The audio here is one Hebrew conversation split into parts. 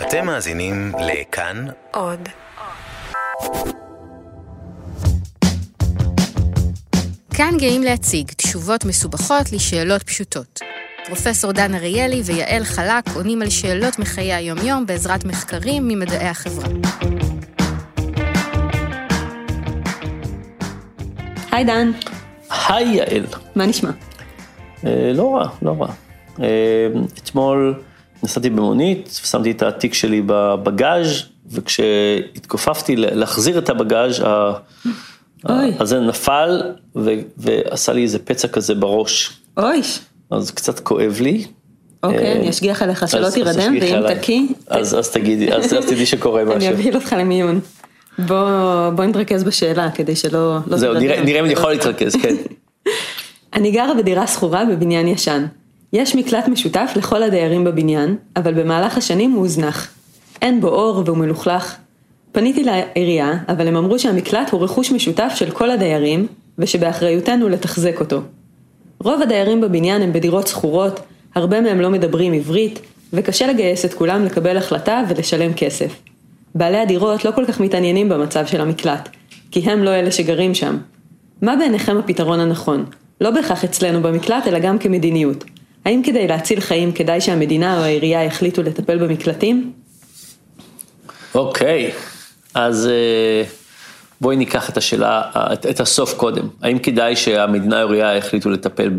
אתם מאזינים לכאן עוד. כאן גאים להציג תשובות מסובכות לשאלות פשוטות. פרופסור דן אריאלי ויעל חלק עונים על שאלות מחיי היום-יום בעזרת מחקרים ממדעי החברה. היי דן. היי יעל. מה נשמע? לא רע, לא רע. אתמול נסעתי במונית, ושמתי את התיק שלי בבגאז' וכשהתכופפתי להחזיר את הבגאז' הזה נפל ועשה לי איזה פצע כזה בראש. אוי. אז קצת כואב לי. אוקיי, אני אשגיח עליך שלא תירדם ואם תקי. אז תגידי, אז תגידי שקורה משהו. אני אביא אותך למיון. בוא נתרכז בשאלה כדי שלא... זהו, נראה אם אני יכול להתרכז, כן. אני גרה בדירה סחורה בבניין ישן. יש מקלט משותף לכל הדיירים בבניין, אבל במהלך השנים הוא הוזנח. אין בו אור והוא מלוכלך. פניתי לעירייה, אבל הם אמרו שהמקלט הוא רכוש משותף של כל הדיירים, ושבאחריותנו לתחזק אותו. רוב הדיירים בבניין הם בדירות סחורות, הרבה מהם לא מדברים עברית, וקשה לגייס את כולם לקבל החלטה ולשלם כסף. בעלי הדירות לא כל כך מתעניינים במצב של המקלט, כי הם לא אלה שגרים שם. מה בעיניכם הפתרון הנכון? לא בהכרח אצלנו במקלט, אלא גם כמדיניות. האם כדי להציל חיים כדאי שהמדינה או העירייה יחליטו לטפל במקלטים? אוקיי, אז בואי ניקח את השאלה, את הסוף קודם. האם כדאי שהמדינה או העירייה יחליטו לטפל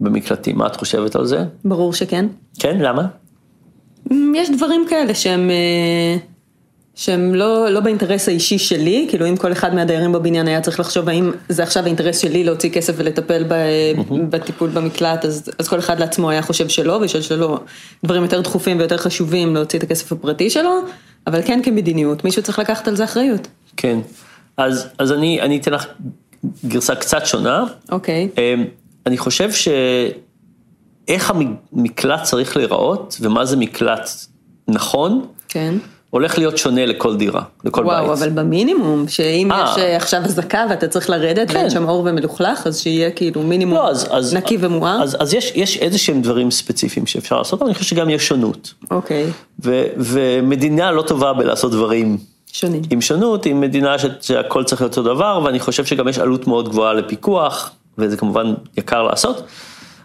במקלטים? מה את חושבת על זה? ברור שכן. כן, למה? יש דברים כאלה שהם לא באינטרס האישי שלי, כאילו אם כל אחד מהדיירים בבניין היה צריך לחשוב האם זה עכשיו האינטרס שלי להוציא כסף ולטפל בטיפול במקלט, אז כל אחד לעצמו היה חושב שלו, ושיש לו דברים יותר דחופים ויותר חשובים להוציא את הכסף הפרטי שלו, אבל כן כמדיניות, מישהו צריך לקחת על זה אחריות. כן, אז אני אתן לך גרסה קצת שונה. אוקיי. אני חושב איך המקלט צריך להיראות, ומה זה מקלט נכון. כן. הולך להיות שונה לכל דירה, לכל וואו, בית. וואו, אבל במינימום, שאם יש עכשיו הזקה ואתה צריך לרדת, כן. ואין שם אור ומלוכלך, אז שיהיה כאילו מינימום לא, נקי ומואר. אז יש איזשהם דברים ספציפיים שאפשר לעשות, אבל אני חושב שגם יש שונות. אוקיי. ומדינה לא טובה בלעשות דברים שונים. עם שונות, עם מדינה שהכל צריך להיות אותו דבר, ואני חושב שגם יש עלות מאוד גבוהה לפיקוח, וזה כמובן יקר לעשות.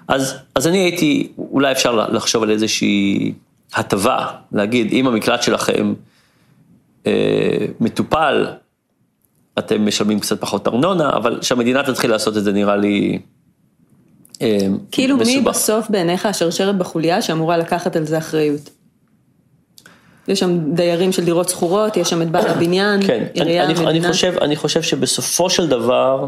אז אני הייתי, אולי אפשר לחשוב על איזושהי הטבה, להגיד, אם המקלט שלכם מטופל, אתם משלמים קצת פחות ארנונה, אבל שהמדינה תתחיל לעשות את זה נראה לי כאילו מסובך. מי בסוף בעיניך השרשרת בחוליה שאמורה לקחת על זה אחריות? יש שם דיירים של דירות סחורות, יש שם את בעל הבניין, עירייה, מדינה. אני חושב שבסופו של דבר,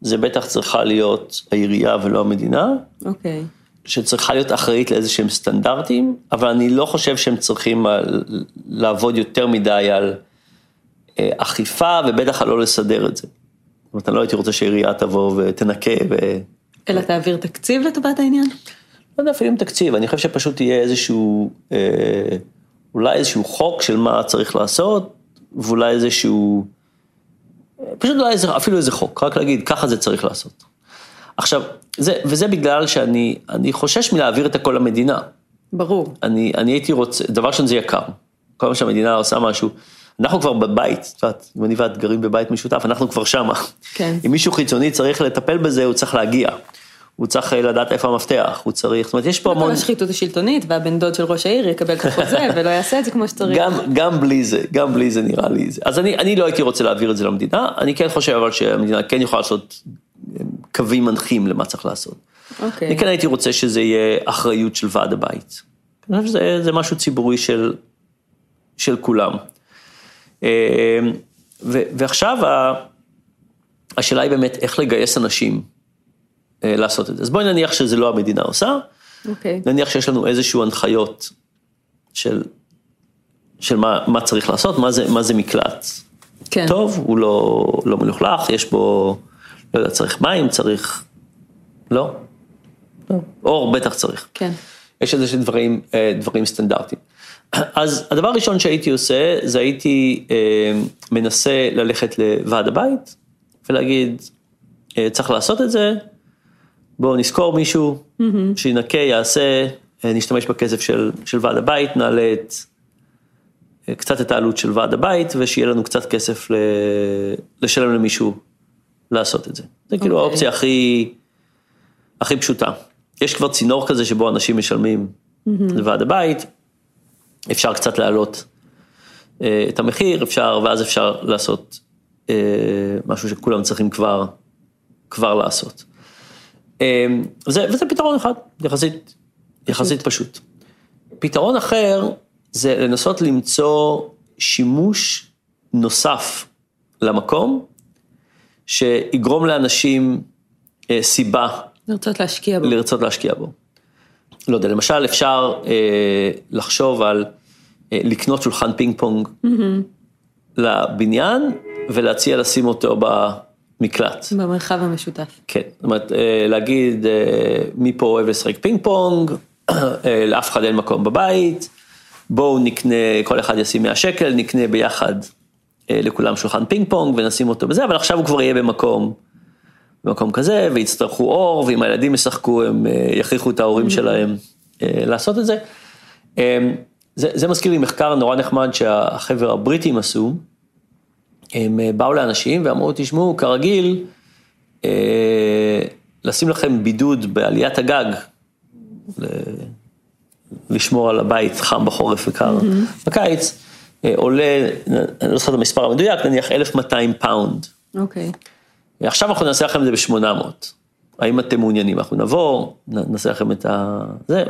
זה בטח צריכה להיות העירייה ולא המדינה. אוקיי. שצריכה להיות אחראית לאיזשהם סטנדרטים, אבל אני לא חושב שהם צריכים לעבוד יותר מדי על אכיפה, ובטח לא לסדר את זה. זאת אומרת, אני לא הייתי רוצה שהעירייה תבוא ותנקה. אלא תעביר תקציב לטובת העניין? לא יודע, אפילו עם תקציב. אני חושב שפשוט יהיה איזשהו, אולי איזשהו חוק של מה צריך לעשות, ואולי איזשהו, פשוט אולי אפילו איזה חוק, רק להגיד, ככה זה צריך לעשות. עכשיו, וזה בגלל שאני חושש מלהעביר את הכל למדינה. ברור. אני הייתי רוצה, דבר שם זה יקר. כל מה שהמדינה עושה משהו, אנחנו כבר בבית, אם אני ואת גרים בבית משותף, אנחנו כבר שמה. כן. אם מישהו חיצוני צריך לטפל בזה, הוא צריך להגיע. הוא צריך לדעת איפה המפתח, הוא צריך, זאת אומרת, יש פה המון... כל השחיתות השלטונית, והבן דוד של ראש העיר יקבל את החוזה, ולא יעשה את זה כמו שצריך. גם בלי זה, גם בלי זה נראה לי זה. אז אני לא הייתי רוצה להעביר את זה למדינה, אני כן חושב אבל שהמדינה כן יכולה לעשות קווים מנחים למה צריך לעשות. אוקיי. אני כן הייתי רוצה שזה יהיה אחריות של ועד הבית. אני חושב שזה משהו ציבורי של כולם. ועכשיו השאלה היא באמת איך לגייס אנשים לעשות את זה. אז בואי נניח שזה לא המדינה עושה, נניח שיש לנו איזשהו הנחיות של מה צריך לעשות, מה זה מקלט. טוב, הוא לא מלוכלך, יש בו, לא יודע, צריך מים, צריך, לא? אור בטח צריך. יש איזשהו דברים סטנדרטיים. אז הדבר הראשון שהייתי עושה, זה הייתי מנסה ללכת לוועד הבית, ולהגיד, צריך לעשות את זה, בואו נזכור מישהו, שינקה, יעשה, נשתמש בכסף של ועד הבית, נעלה קצת את העלות של ועד הבית, ושיהיה לנו קצת כסף לשלם למישהו לעשות את זה. זה כאילו האופציה הכי פשוטה. יש כבר צינור כזה שבו אנשים משלמים לוועד הבית, אפשר קצת להעלות את המחיר, ואז אפשר לעשות משהו שכולם צריכים כבר לעשות. וזה פתרון אחד, יחסית פשוט. פתרון אחר, זה לנסות למצוא שימוש נוסף למקום, שיגרום לאנשים סיבה לרצות להשקיע בו. לא יודע, למשל אפשר לחשוב על לקנות שולחן פינג פונג לבניין, ולהציע לשים אותו במקלט. במרחב המשותף. כן, זאת אומרת, להגיד, מי פה אוהב לשחק פינג פונג, לאף אחד אין מקום בבית, בואו נקנה, כל אחד ישים 100 שקל, נקנה ביחד לכולם שולחן פינג פונג, ונשים אותו בזה, אבל עכשיו הוא כבר יהיה במקום כזה, ויצטרכו אור, ואם הילדים ישחקו, הם יכריחו את ההורים שלהם לעשות את זה. זה מזכיר לי מחקר נורא נחמד, שהחבר הבריטים עשו, הם באו לאנשים ואמרו, תשמעו, כרגיל, לשים לכם בידוד בעליית הגג, לשמור על הבית חם בחורף וקר בקיץ, עולה, אני לא זוכר את המספר המדויק, נניח 1,200 פאונד. אוקיי. עכשיו אנחנו נעשה לכם את זה ב-800. האם אתם מעוניינים? אנחנו נעבור, נעשה לכם את זה,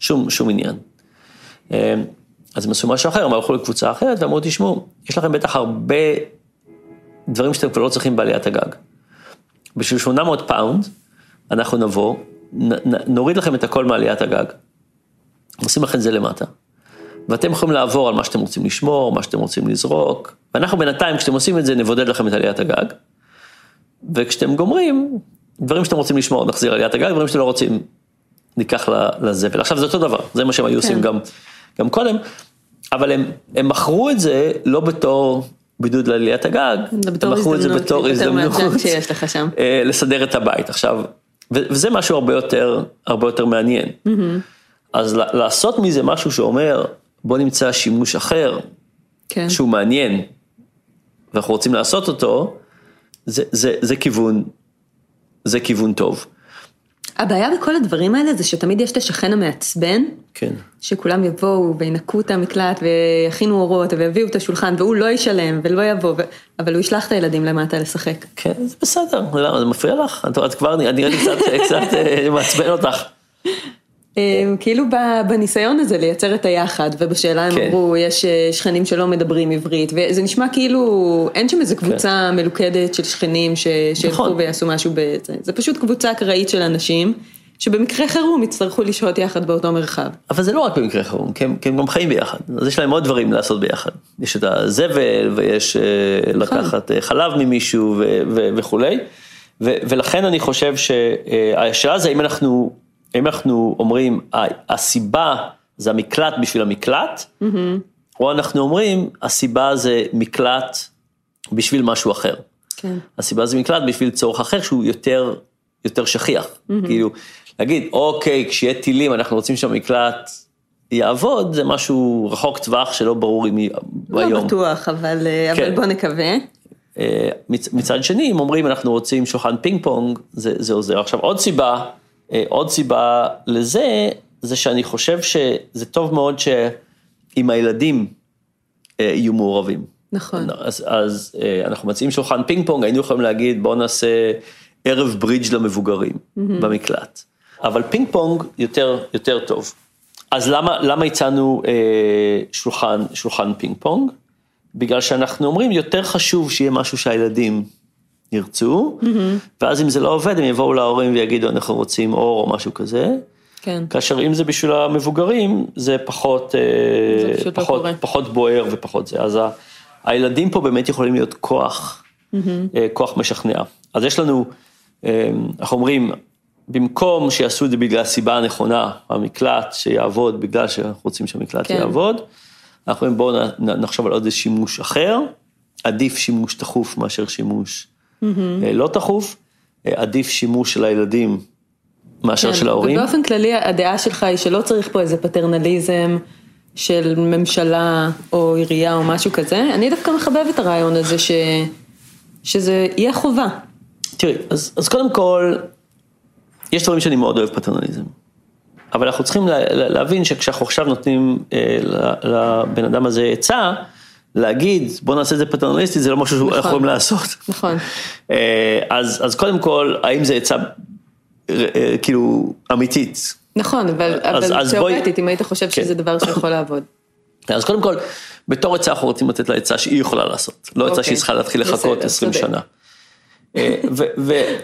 שום עניין. אז הם עשו משהו אחר, הם הלכו לקבוצה אחרת, ואמרו, תשמעו, יש לכם בטח הרבה דברים שאתם כבר לא צריכים בעליית הגג. בשביל 800 פאונד, אנחנו נבוא, נוריד לכם את הכל מעליית הגג, נשים לכם זה למטה, ואתם יכולים לעבור על מה שאתם רוצים לשמור, מה שאתם רוצים לזרוק, ואנחנו בינתיים, כשאתם עושים את זה, נבודד לכם את עליית הגג, וכשאתם גומרים, דברים שאתם רוצים לשמור, נחזיר עליית הגג, דברים שאתם לא רוצים, ניקח לזבל. עכשיו זה אותו דבר, זה מה שהם היו עושים גם קודם, אבל הם מכרו את זה לא בתור בידוד לעליית הגג, הם מכרו את זה בתור הזדמנות לסדר את הבית. עכשיו, וזה משהו הרבה יותר מעניין. אז לעשות מזה משהו שאומר, בוא נמצא שימוש אחר, שהוא מעניין, ואנחנו רוצים לעשות אותו, זה כיוון טוב. הבעיה בכל הדברים האלה זה שתמיד יש לשכן המעצבן, שכולם יבואו וינקו את המקלט ויחינו אורות ויביאו את השולחן, והוא לא ישלם ולא יבוא, אבל הוא ישלח את הילדים למטה לשחק. כן, זה בסדר, זה מפריע לך, את כבר נראה לי קצת מעצבן אותך. כאילו בניסיון הזה לייצר את היחד, ובשאלה הם אמרו, יש שכנים שלא מדברים עברית, וזה נשמע כאילו, אין שם איזו קבוצה מלוכדת של שכנים שהלכו ויעשו משהו בעצם. זה פשוט קבוצה קראית של אנשים, שבמקרה חירום יצטרכו לשהות יחד באותו מרחב. אבל זה לא רק במקרה חירום, כי הם גם חיים ביחד, אז יש להם עוד דברים לעשות ביחד. יש את הזבל, ויש לקחת חלב ממישהו וכו'. ולכן אני חושב שהשאלה זה, אם אנחנו אומרים, הסיבה זה המקלט בשביל המקלט, או אנחנו אומרים, הסיבה זה מקלט בשביל משהו אחר. הסיבה זה מקלט בשביל צורך אחר, שהוא יותר שכיח. כאילו, להגיד, אוקיי, כשיהיה טילים, אנחנו רוצים שהמקלט יעבוד, זה משהו רחוק טווח, שלא ברור אם היום. לא בטוח, אבל בוא נקווה. מצד שני, אם אומרים, אנחנו רוצים שולחן פינג פונג, זה עוזר. עכשיו, עוד סיבה לזה, זה שאני חושב שזה טוב מאוד שאם הילדים יהיו מעורבים. נכון. אז אנחנו מציעים שולחן פינג פונג, היינו יכולים להגיד, בואו נעשה ערב ברידג' למבוגרים במקלט. אבל פינג פונג יותר טוב. אז למה הצענו שולחן פינג פונג? בגלל שאנחנו אומרים, יותר חשוב שיהיה משהו שהילדים ירצו, ואז אם זה לא עובד, הם יבואו להורים ויגידו, אנחנו רוצים אור או משהו כזה, כאשר אם זה בשביל המבוגרים, זה פחות בוער ופחות זה, אז הילדים פה באמת יכולים להיות כוח משכנע, אז יש לנו, אנחנו אומרים, במקום שיעשו את זה בגלל הסיבה הנכונה, המקלט שיעבוד, בגלל שאנחנו רוצים שהמקלט יעבוד, אנחנו אומרים, בואו נחשוב על עוד איזה שימוש אחר, עדיף שימוש תחוף מאשר שימוש לא תחוף, עדיף שימוש של הילדים מאשר של ההורים. ובאופן כללי הדעה שלך היא שלא צריך פה איזה פטרנליזם של ממשלה או עירייה או משהו כזה. אני דווקא מחבב את הרעיון הזה שזה יהיה חובה. תראי, אז קודם כל, יש דברים שאני מאוד אוהב פטרנליזם. אבל אנחנו צריכים להבין שכשאנחנו עכשיו נותנים לבן אדם הזה עצה, להגיד, בוא נעשה את זה פטרנליסטי, זה לא משהו שאנחנו יכולים לעשות. נכון. אז קודם כל, האם זה עצה כאילו אמיתית? נכון, אבל תיאורטית, אם היית חושב שזה דבר שיכול לעבוד. אז קודם כל, בתור עצה אנחנו רוצים לתת לה עצה שהיא יכולה לעשות. לא עצה שהיא צריכה להתחיל לחכות 20 שנה.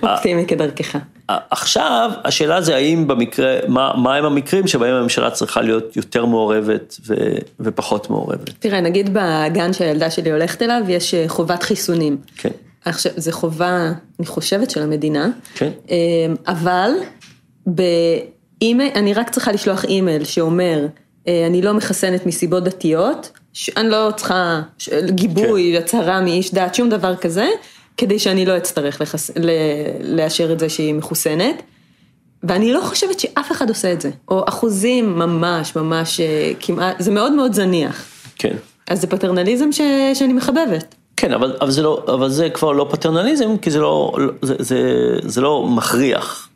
אופטימי כדרכך. עכשיו, השאלה זה האם במקרה, מה הם המקרים שבהם הממשלה צריכה להיות יותר מעורבת ופחות מעורבת. תראה, נגיד בגן שהילדה שלי הולכת אליו, יש חובת חיסונים. כן. עכשיו, זה חובה, אני חושבת, של המדינה. כן. אבל, באימייל, אני רק צריכה לשלוח אימייל שאומר, אני לא מחסנת מסיבות דתיות, אני לא צריכה גיבוי, הצהרה מאיש דת, שום דבר כזה, כדי שאני לא אצטרך לאשר את זה שהיא מחוסנת, ואני לא חושבת שאף אחד עושה את זה, או אחוזים ממש, ממש כמעט, זה מאוד מאוד זניח. כן. אז זה פטרנליזם שאני מחבבת. כן, אבל זה כבר לא פטרנליזם, כי זה לא מכריח.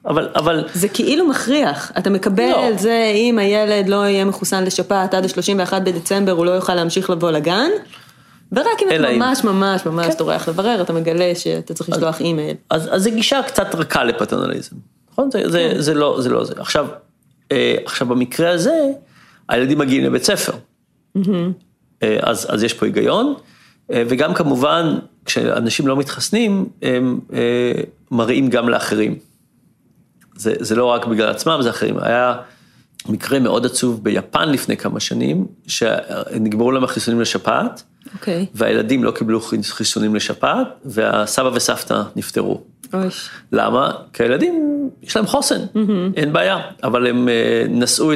זה כאילו מכריח, אתה מקבל את זה, אם הילד לא יהיה מחוסן לשפעת, עד ה-31 בדצמבר הוא לא יוכל להמשיך לבוא לגן, ורק אם אתה ממש ממש ממש תורח לברר, אתה מגלה שאתה צריך לשלוח אימייל. אז זה גישה קצת רכה לפטרנליזם, נכון? זה לא זה. עכשיו במקרה הזה, הילדים מגיעים לבית ספר, אז יש פה היגיון, וגם כמובן, כשאנשים לא מתחסנים, הם מראים גם לאחרים. זה לא רק בגלל עצמם, זה אחרים. היה מקרה מאוד עצוב ביפן לפני כמה שנים, שנגמרו להם החיסונים לשפעת, והילדים לא קיבלו חיסונים לשפעת, והסבא וסבתא נפטרו. למה? כי הילדים, יש להם חוסן, אין בעיה, אבל הם נשאו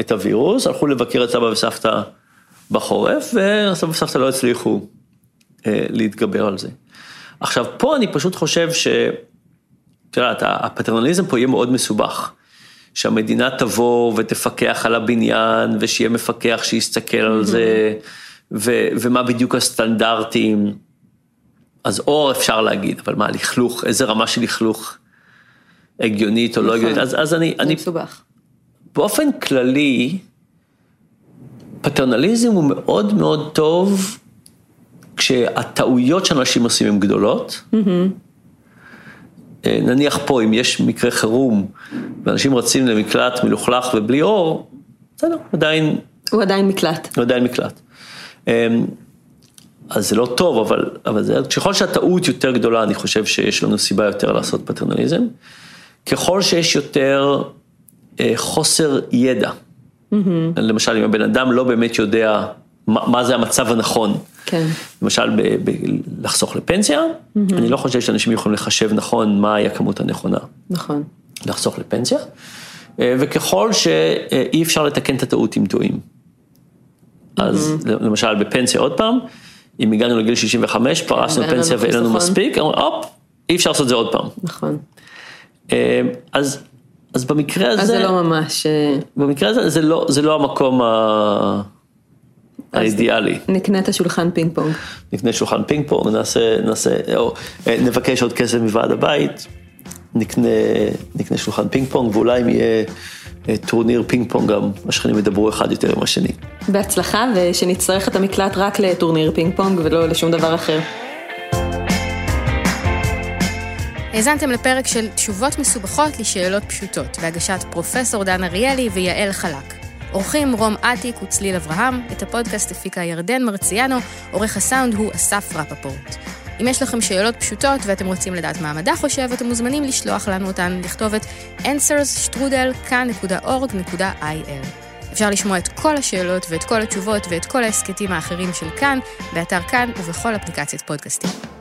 את הווירוס, הלכו לבקר את סבא וסבתא בחורף, והסבא וסבתא לא הצליחו להתגבר על זה. עכשיו, פה אני פשוט חושב תראה, הפטרנליזם פה יהיה מאוד מסובך, שהמדינה תבוא ותפקח על הבניין, ושיהיה מפקח שיסתכל על זה, ומה בדיוק הסטנדרטים, אז אור אפשר להגיד, אבל מה, לכלוך, איזה רמה של לכלוך הגיונית או לא הגיונית, אז אני מסובך. באופן כללי, פטרנליזם הוא מאוד מאוד טוב, כשהטעויות שאנשים עושים הן גדולות, נניח פה, אם יש מקרה חירום, ואנשים רצים למקלט מלוכלך ובלי אור, זה לא, עדיין... הוא עדיין מקלט. הוא עדיין מקלט. אז זה לא טוב, אבל זה... ככל שהטעות יותר גדולה, אני חושב שיש לנו סיבה יותר לעשות פטרנליזם, ככל שיש יותר חוסר ידע. למשל, אם הבן אדם לא באמת יודע מה זה המצב הנכון. כן. למשל, לחסוך לפנסיה, אני לא חושב שאנשים יכולים לחשב נכון מה היא הכמות הנכונה. נכון. לחסוך לפנסיה, וככל שאי אפשר לתקן את הטעות עם טועים. אז למשל, בפנסיה עוד פעם, אם הגענו לגיל 65, פרסנו פנסיה ואין לנו מספיק, הופ, אי אפשר לעשות את זה עוד פעם. נכון. אז במקרה הזה... אז זה לא ממש... במקרה הזה זה לא המקום האידיאלי. נקנה את השולחן פינג פונג. נקנה שולחן פינג פונג, נבקש עוד כסף מוועד הבית, נקנה שולחן פינג פונג, ואולי אם יהיה טורניר פינג פונג גם, השכנים ידברו אחד יותר עם השני. בהצלחה, ושנצטרך את המקלט רק לטורניר פינג פונג ולא לשום דבר אחר. האזנתם לפרק של תשובות מסובכות לשאלות פשוטות, בהגשת פרופסור דן אריאלי ויעל חלק. עורכים רום עתיק וצליל אברהם, את הפודקאסט הפיקה ירדן מרציאנו, עורך הסאונד הוא אסף רפפורט. אם יש לכם שאלות פשוטות ואתם רוצים לדעת מה המדע חושב, אתם מוזמנים לשלוח לנו אותן לכתובת answers@kan.org.il. אפשר לשמוע את כל השאלות ואת כל התשובות ואת כל ההסקטים האחרים של כאן, באתר כאן ובכל אפליקציית פודקאסטים.